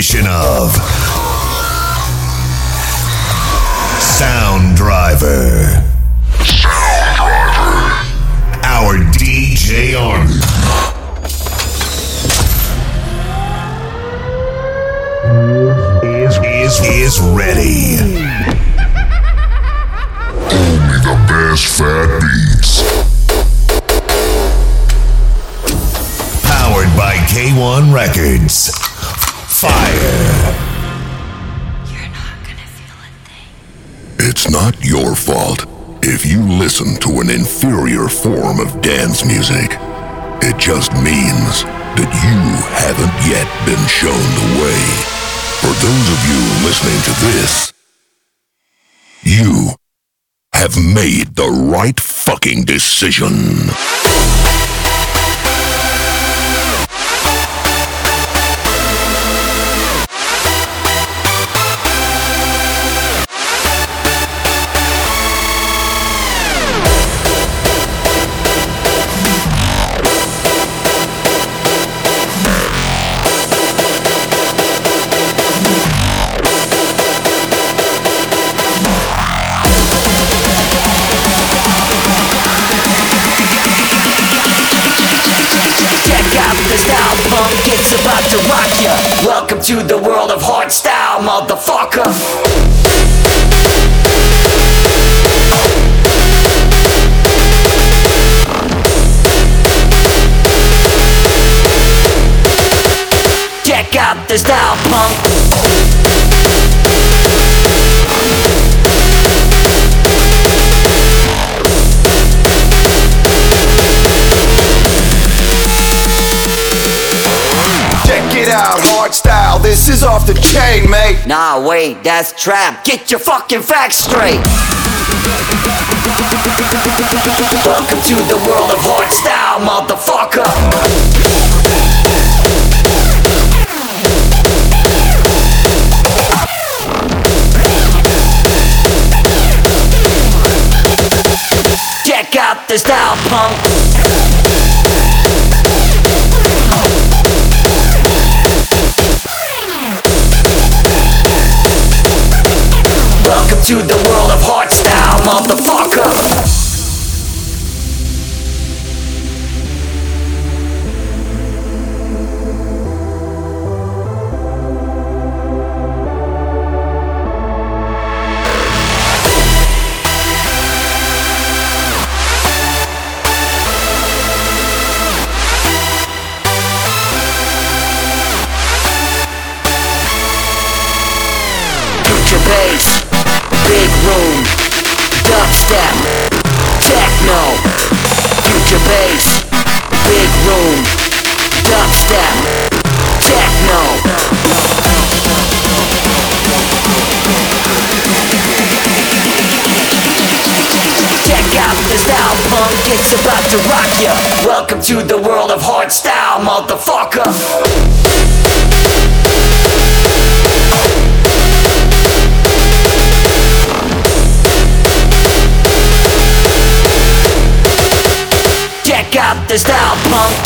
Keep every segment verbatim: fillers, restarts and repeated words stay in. edition of Sound Driver. Sound Driver. Our D J Army. Is, is, is ready. Only the best fat beats. Powered by K one Records. Fire. You're not gonna feel a thing. It's not your fault if you listen to an inferior form of dance music. It just means that you haven't yet been shown the way. For those of you listening to this, you have made the right fucking decision. It's about to rock ya. Welcome to the world of Hardstyle, motherfucker. Check out the style, punk. Hardstyle, this is off the chain, mate. Nah, wait, that's trap. Get your fucking facts straight. Welcome to the world of Hardstyle, motherfucker. Check out the style, punk. To the world of Hardstyle, motherfucker. Dubstep, techno, future bass, big room, dubstep, techno. Check out the style, punk, it's about to rock ya. Welcome to the world of Hardstyle, motherfucker. Check out the style, punk.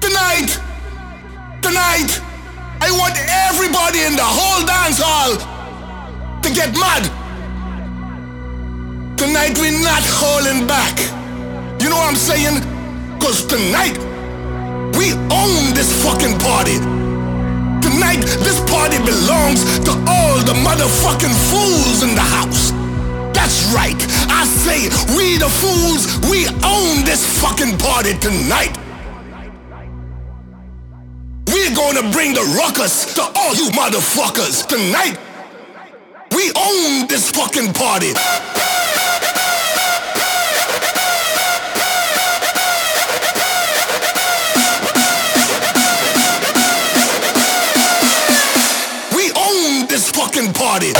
Tonight, tonight, I want everybody in the whole dance hall to get mad. Tonight we're not holding back. You know what I'm saying? Cause tonight, we own this fucking party. Tonight, this party belongs to all the motherfucking fools in the house. That's right, I say, we the fools, we own this fucking party tonight. We're gonna bring the ruckus to all you motherfuckers tonight. We own this fucking party. Party.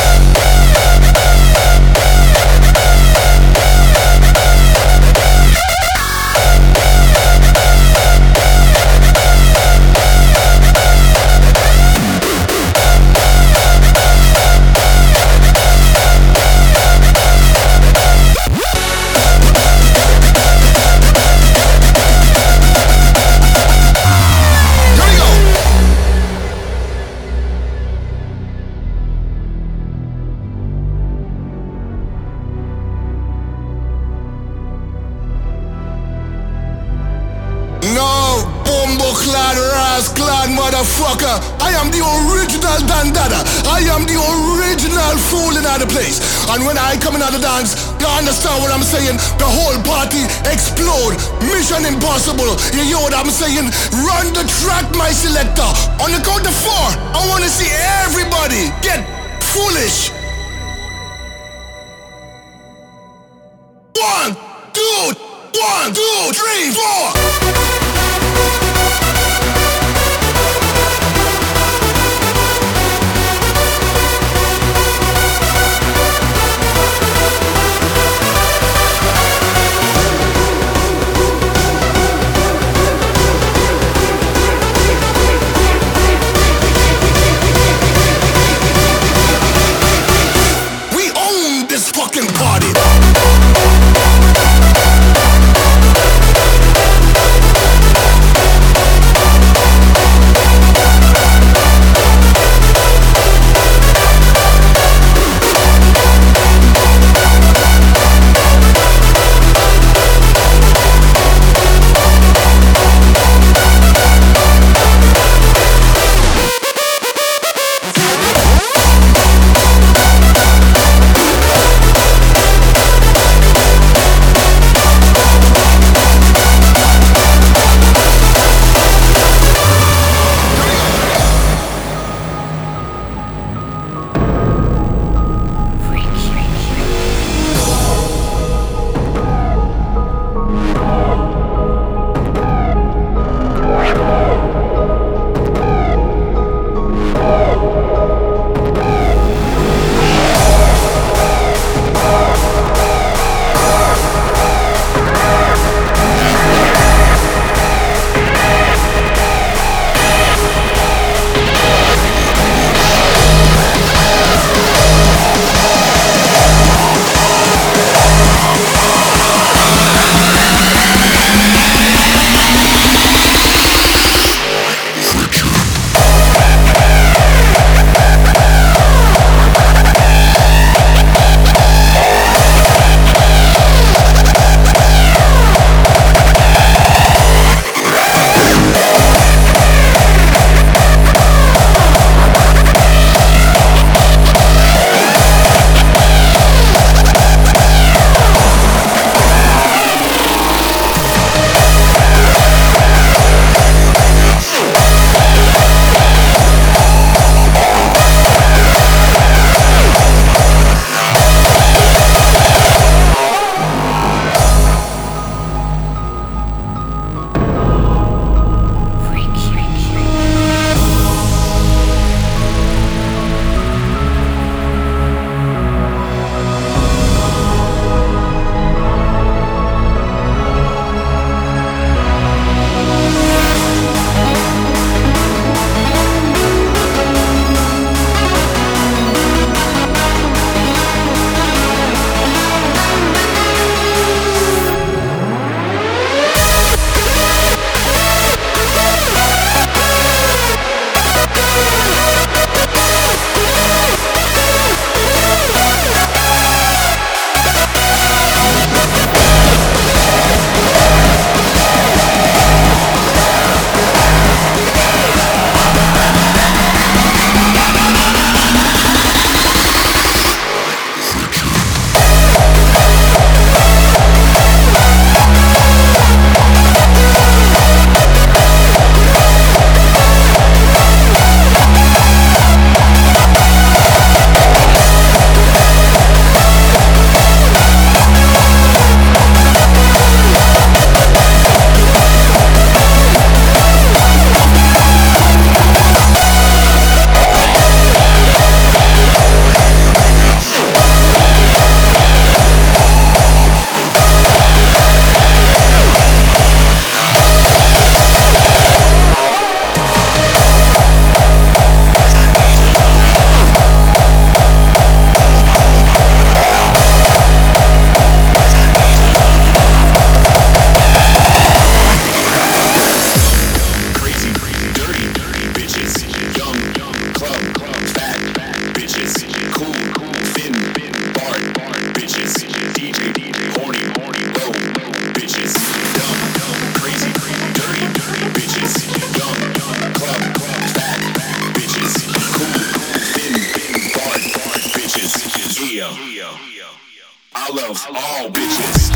Bumbleclad, Rasclad, motherfucker. I am the original Dandada. I am the original fool in the place. And when I come in at the dance, you understand what I'm saying? The whole party explode. Mission impossible. You hear what I'm saying? Run the track, my selector. On the count of four, I wanna see everybody get foolish. One, two, one, two, three, four. Party. loves all bitches.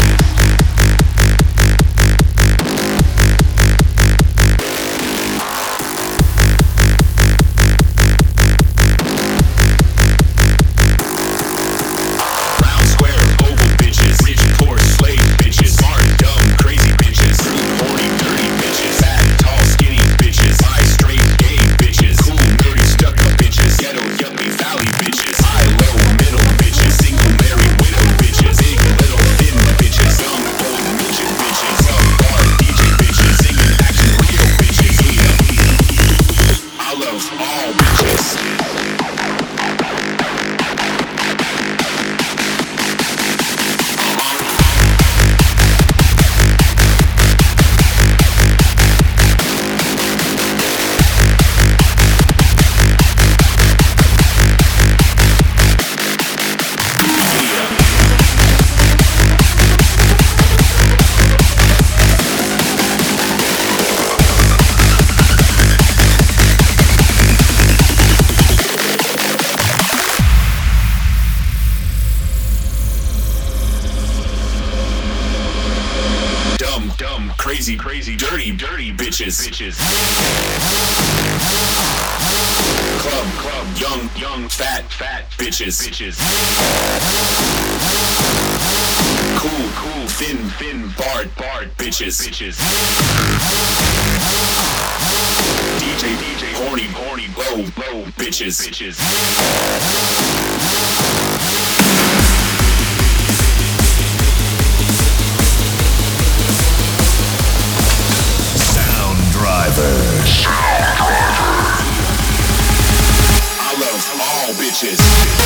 Dumb, crazy, crazy, dirty, dirty bitches. Bitches. Club, club, young, young, fat, fat bitches. Bitches. Cool, cool, thin, thin, barred, barred bitches. Bitches. D J, D J, horny, horny, low, low bitches. Bitches. I love all bitches. I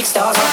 big stars on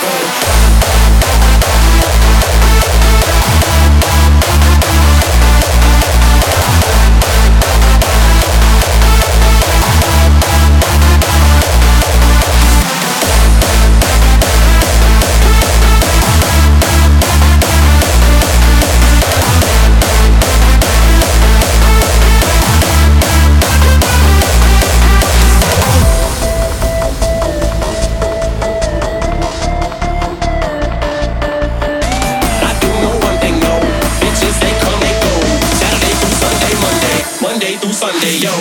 Sunday, yo.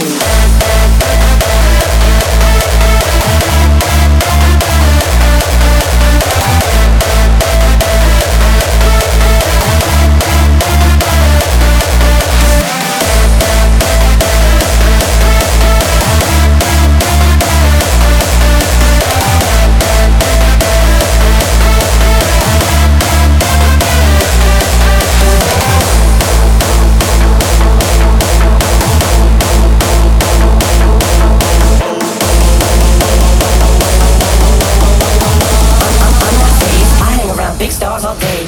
Big stars all day.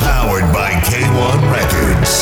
Powered by K one Records.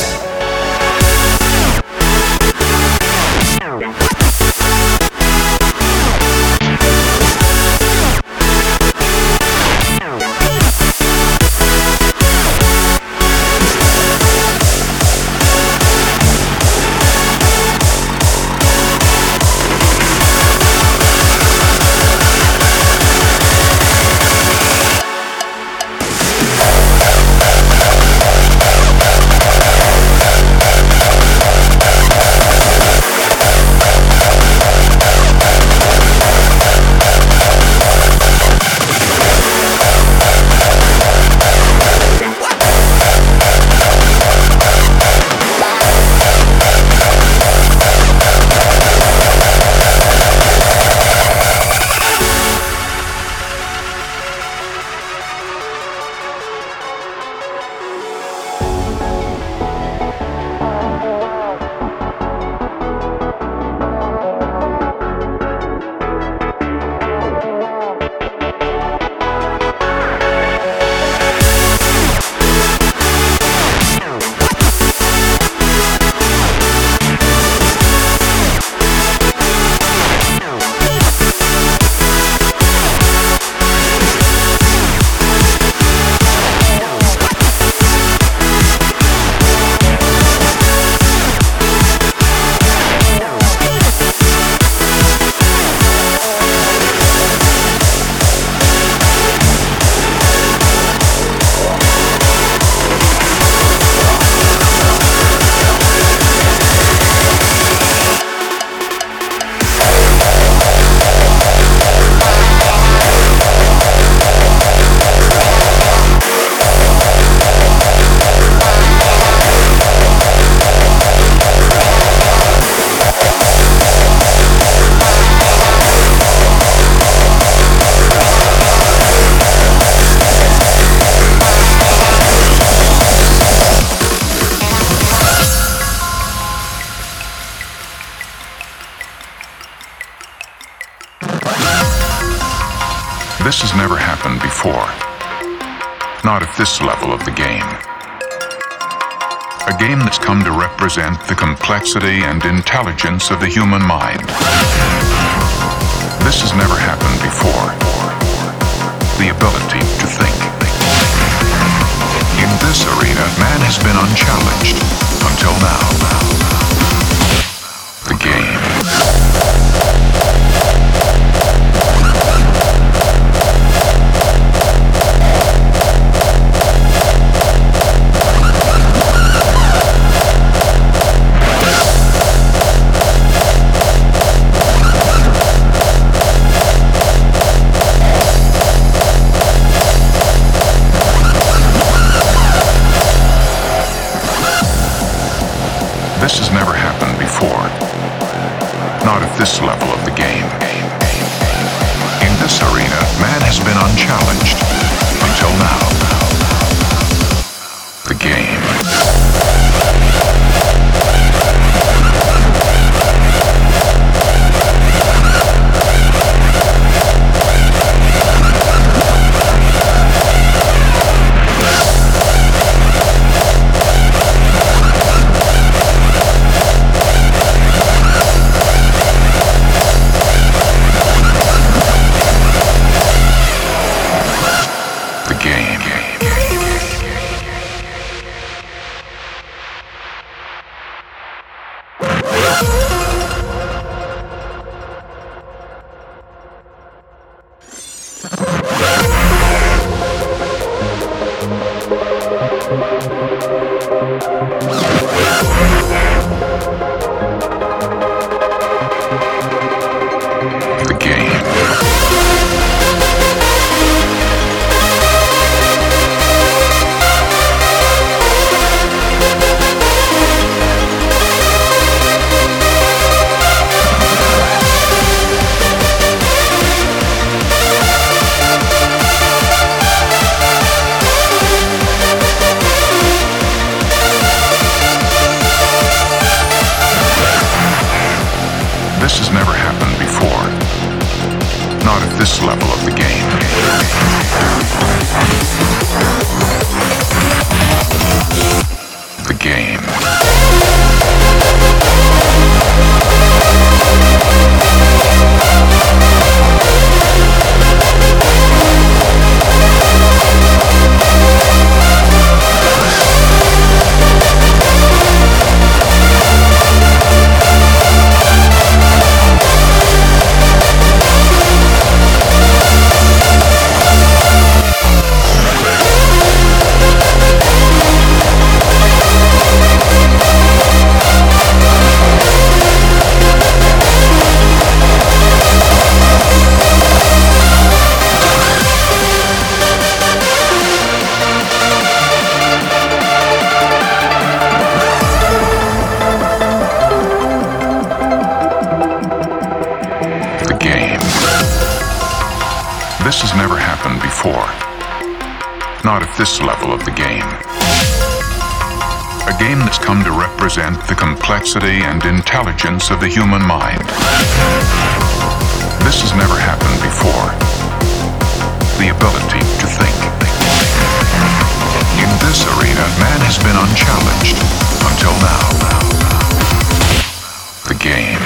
not at this level of the game. A game that's come to represent the complexity and intelligence of the human mind. This has never happened before. The ability to think. In this arena, man has been unchallenged until now. The game. This has never happened before. Not at this level of the game. In this arena, man has been unchallenged until now. The game. This level of the game. A game that's come to represent the complexity and intelligence of the human mind. This has never happened before. The ability to think. In this arena, man has been unchallenged until now. The game.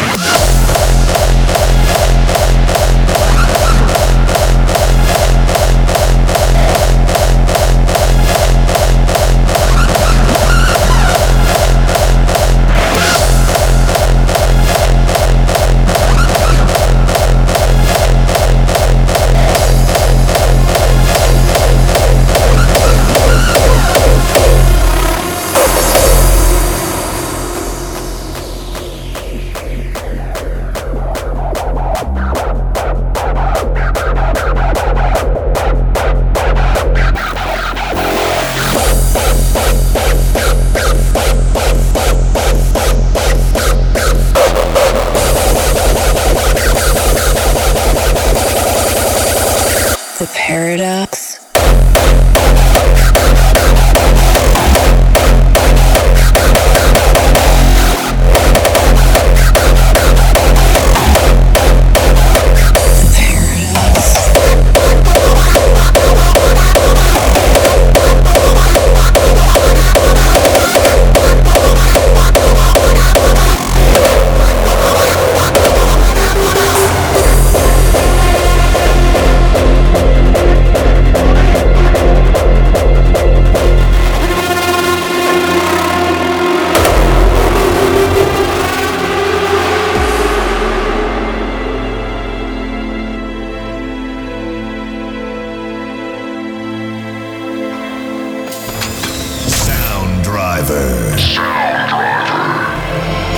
Driver. Sound Driver.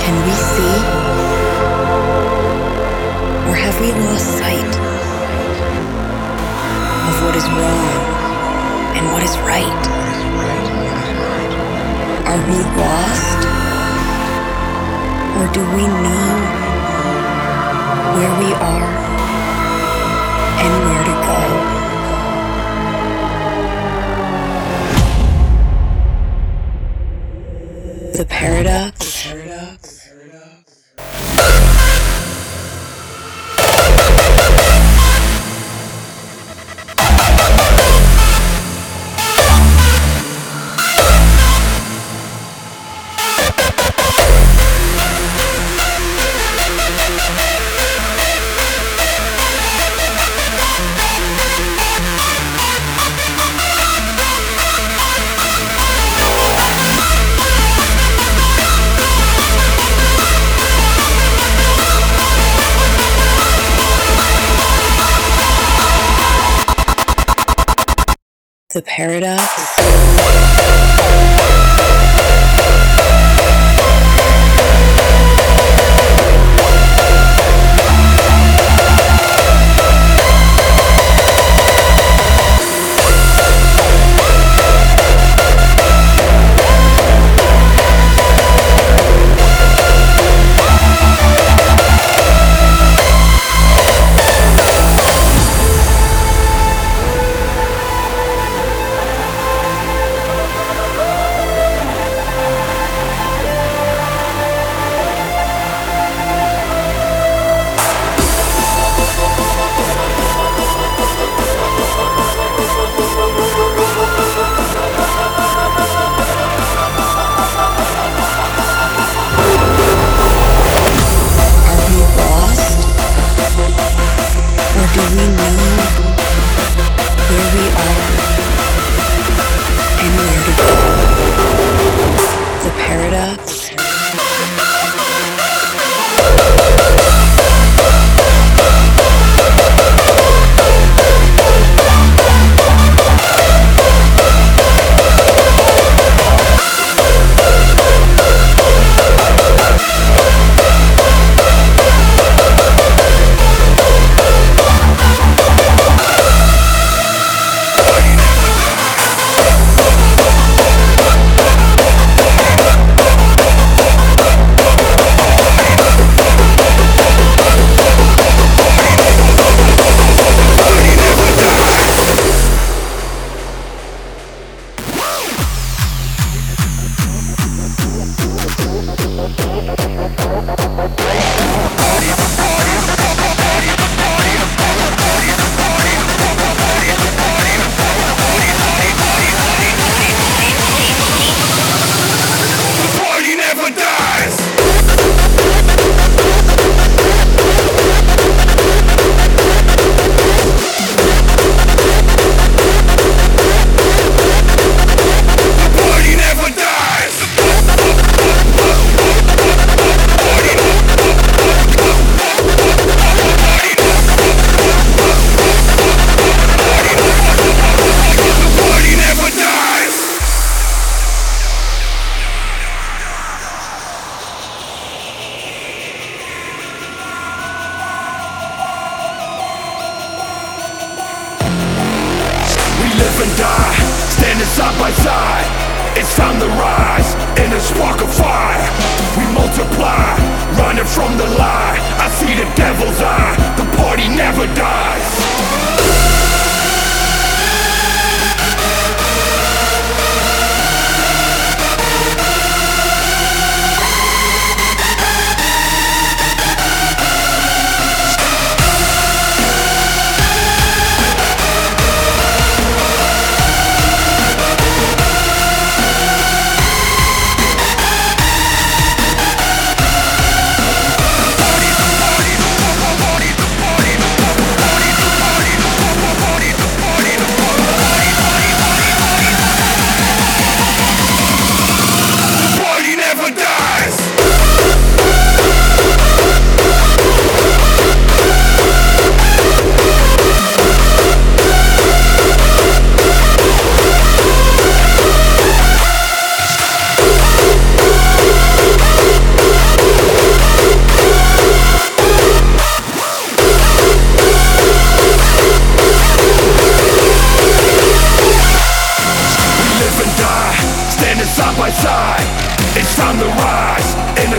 Can we see? Or have we lost sight of what is wrong and what is right? Are we lost? Or do we know where we are and where to go? The paradox. The paradox. The paradox.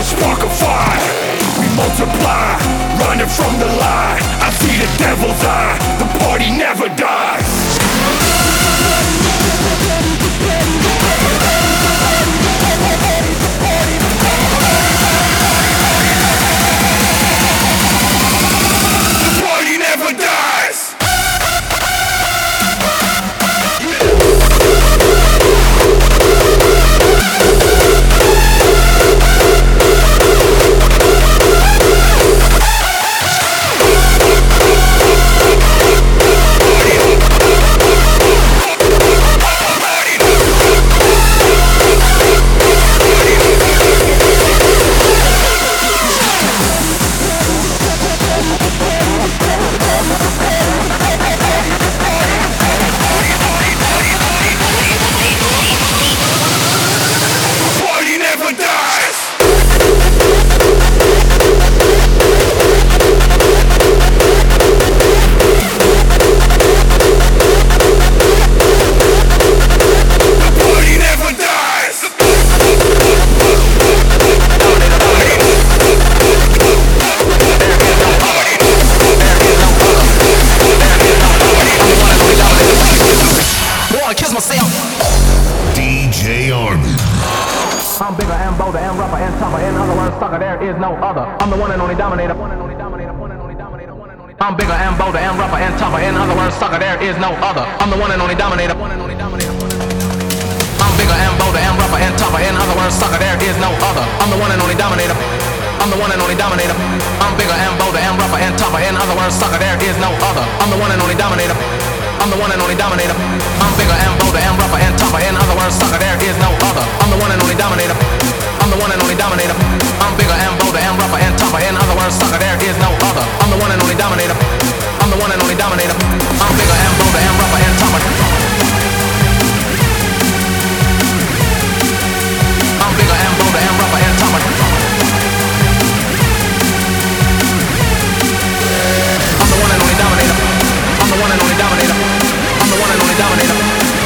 spark of fire. We multiply, running from the lie. I see the devil's eye, the party never dies. The party never dies. I'm bigger and bolder and rougher and tougher. In other words, sucker, there is no other. I'm the one and only dominator. I'm bigger and bolder and rougher and tougher. In other words, sucker, there is no other. I'm the one and only dominator. I'm the one and only dominator. I'm bigger and bolder and rougher and tougher. In other words, sucker, there is no other. I'm the one and only dominator. I'm the one and only dominator. I'm bigger and bolder and rougher and tougher. In other words, sucker, there is no other. I'm the one and only dominator. I'm the one and only dominator. I'm bigger and bolder and rougher and tougher. In other words, sucker, there is no other. I'm the one and only dominator. I'm the one and only dominator. I'm bigger and bolder and rougher and tougher. I'm bigger and bolder and rougher and tougher. I'm the one and only dominator. I'm the one and only dominator. I'm the one and only dominator.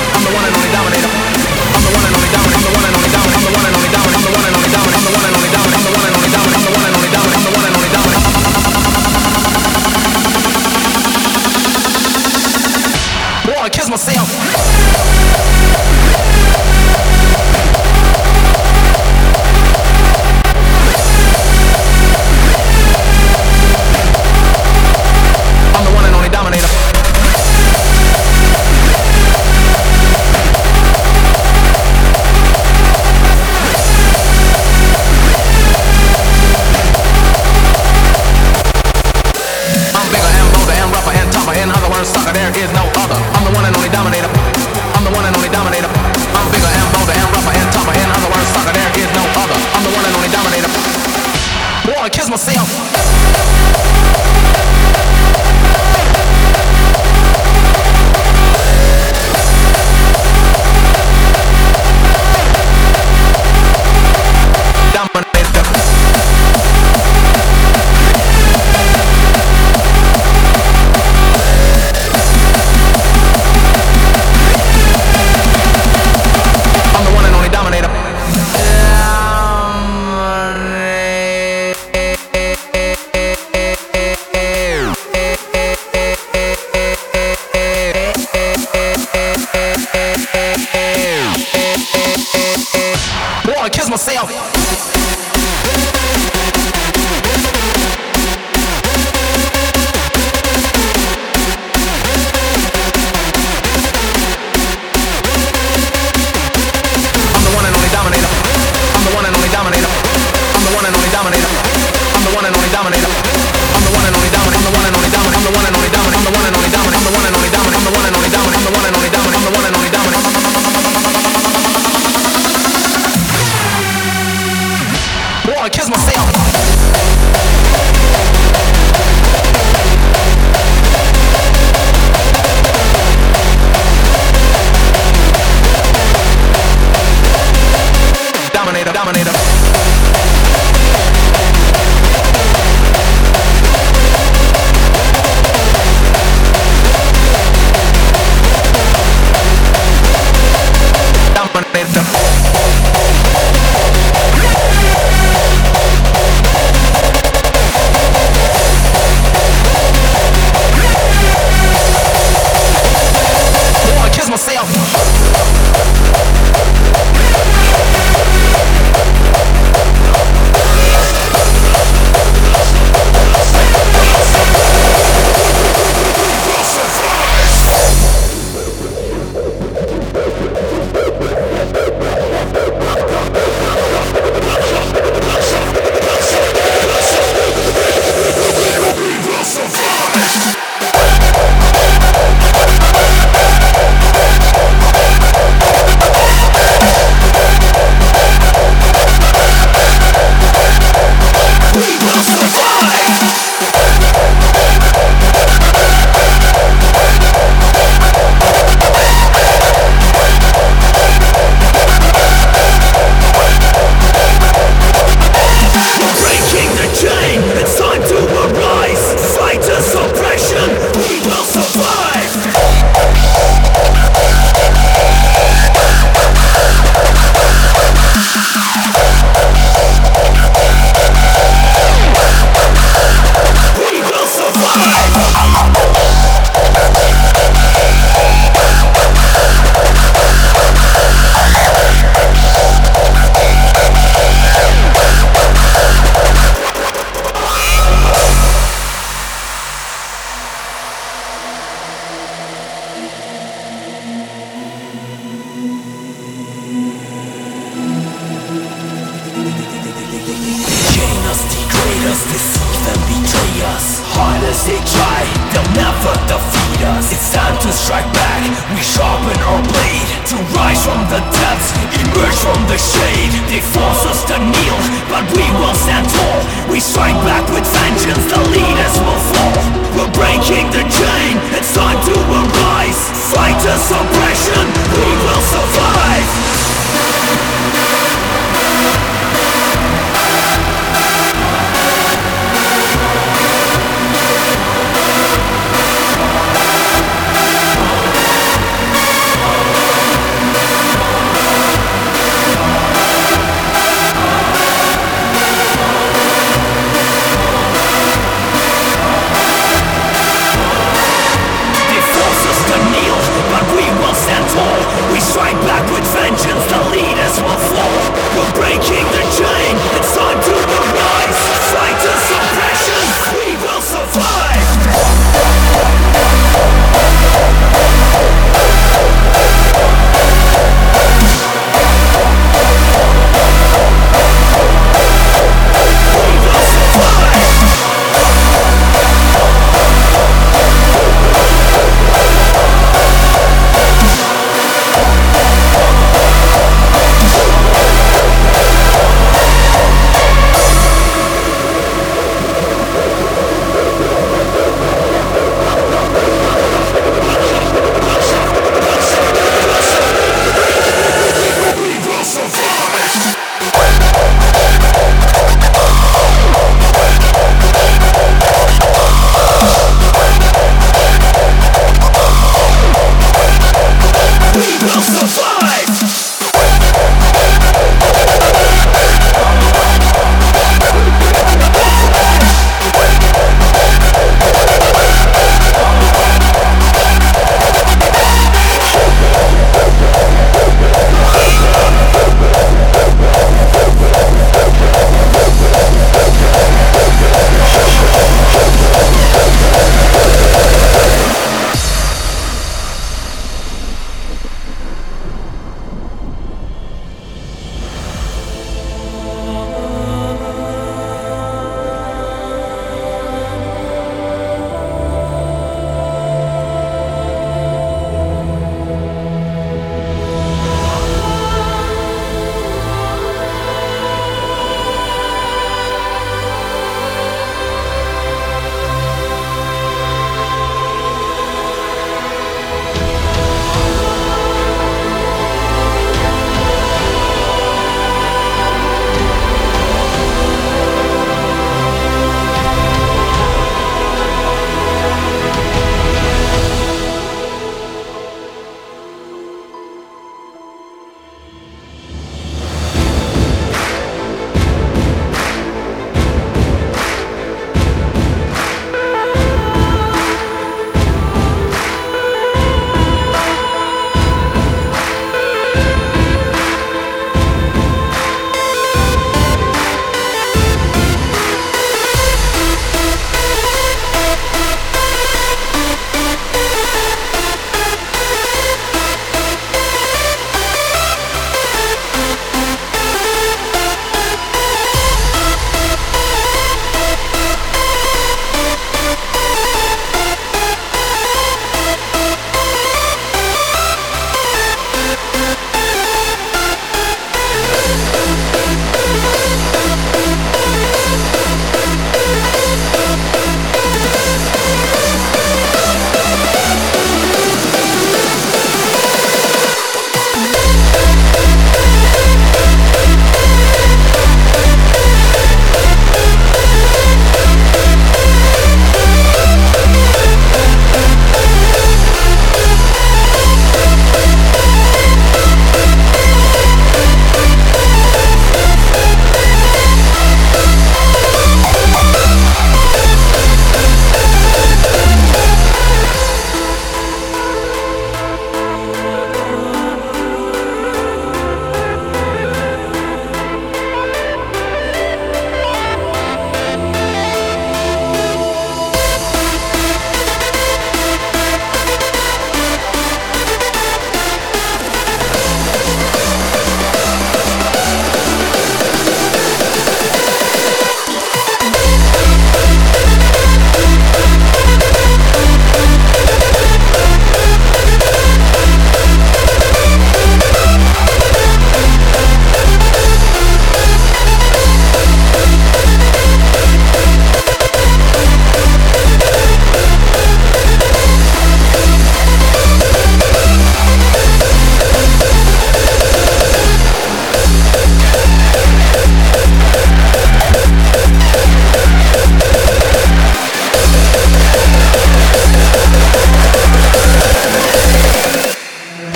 I'm the one and only dominator. I'm the one and only dominator. I'm the one and only dominator. I'm the one and only dominator. I'm the one and only dominator. I'm the one and only dominator. I'm the one and only dominator. I'm the one and only dominator. I'm the one and only dominator. I kiss myself. from the depths, emerge from the shade. They force us to kneel, but we will stand tall. We strike back with vengeance, the leaders will fall. We're breaking the chain, it's time to arise. Fight this oppression, we will survive. We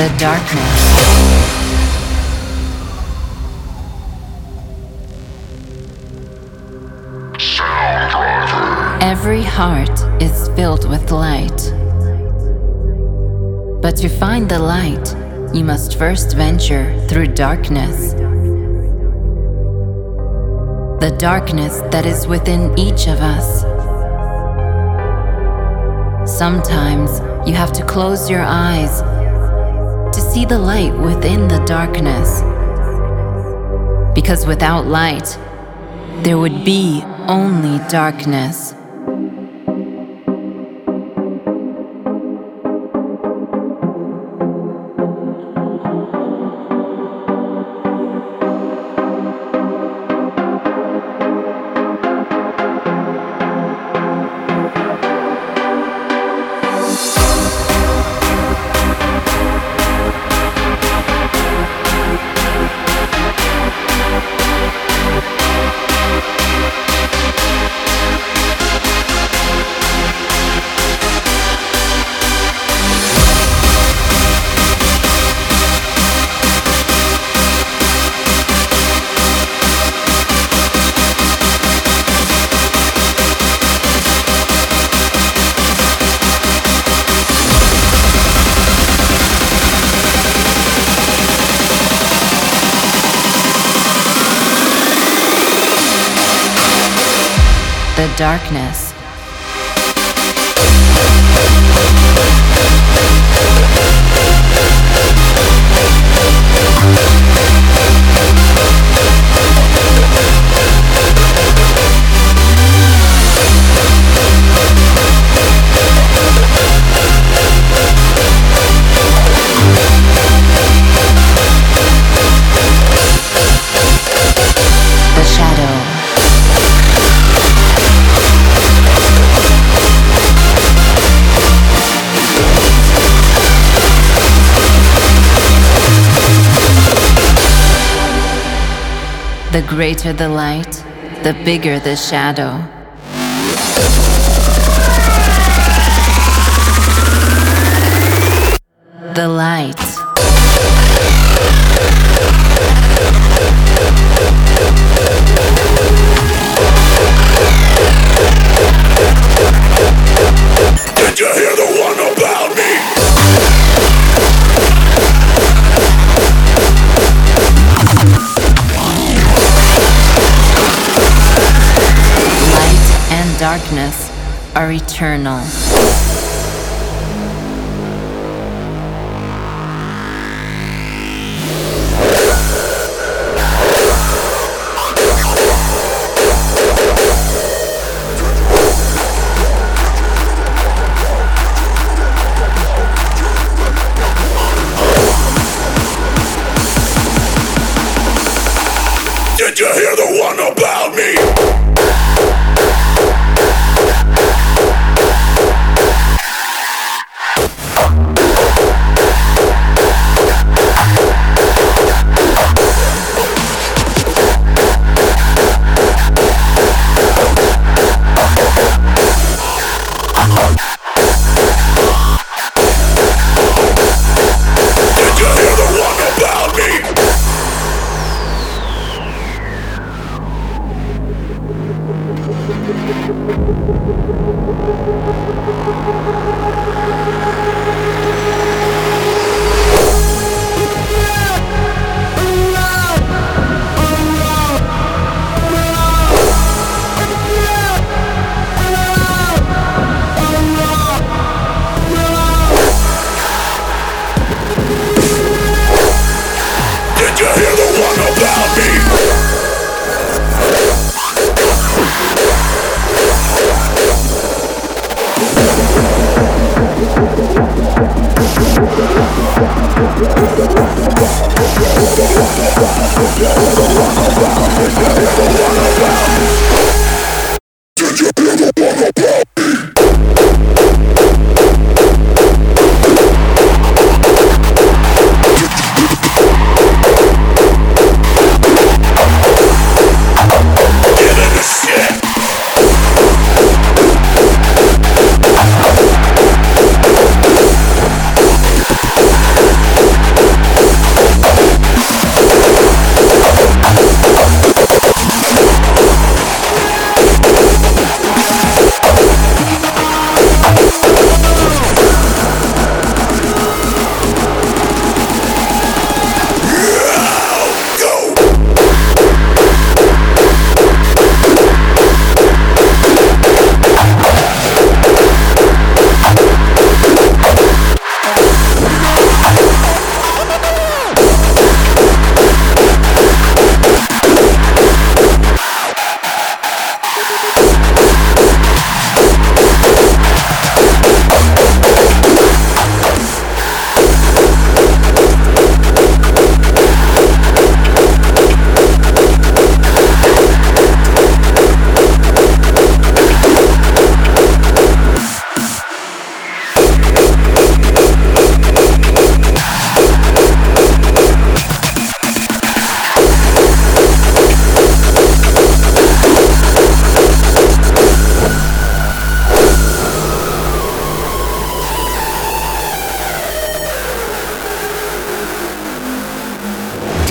the darkness. Every heart is filled with light. But to find the light, you must first venture through darkness. The darkness that is within each of us. Sometimes you have to close your eyes to see the light within the darkness. Because without light, there would be only darkness. The darkness. The greater the light, the bigger the shadow. The light. Did you hear the one about me? Darkness are eternal. Did you hear the one about me?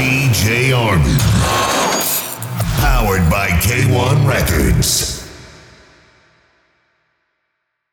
D J Armin. Powered by K one Records.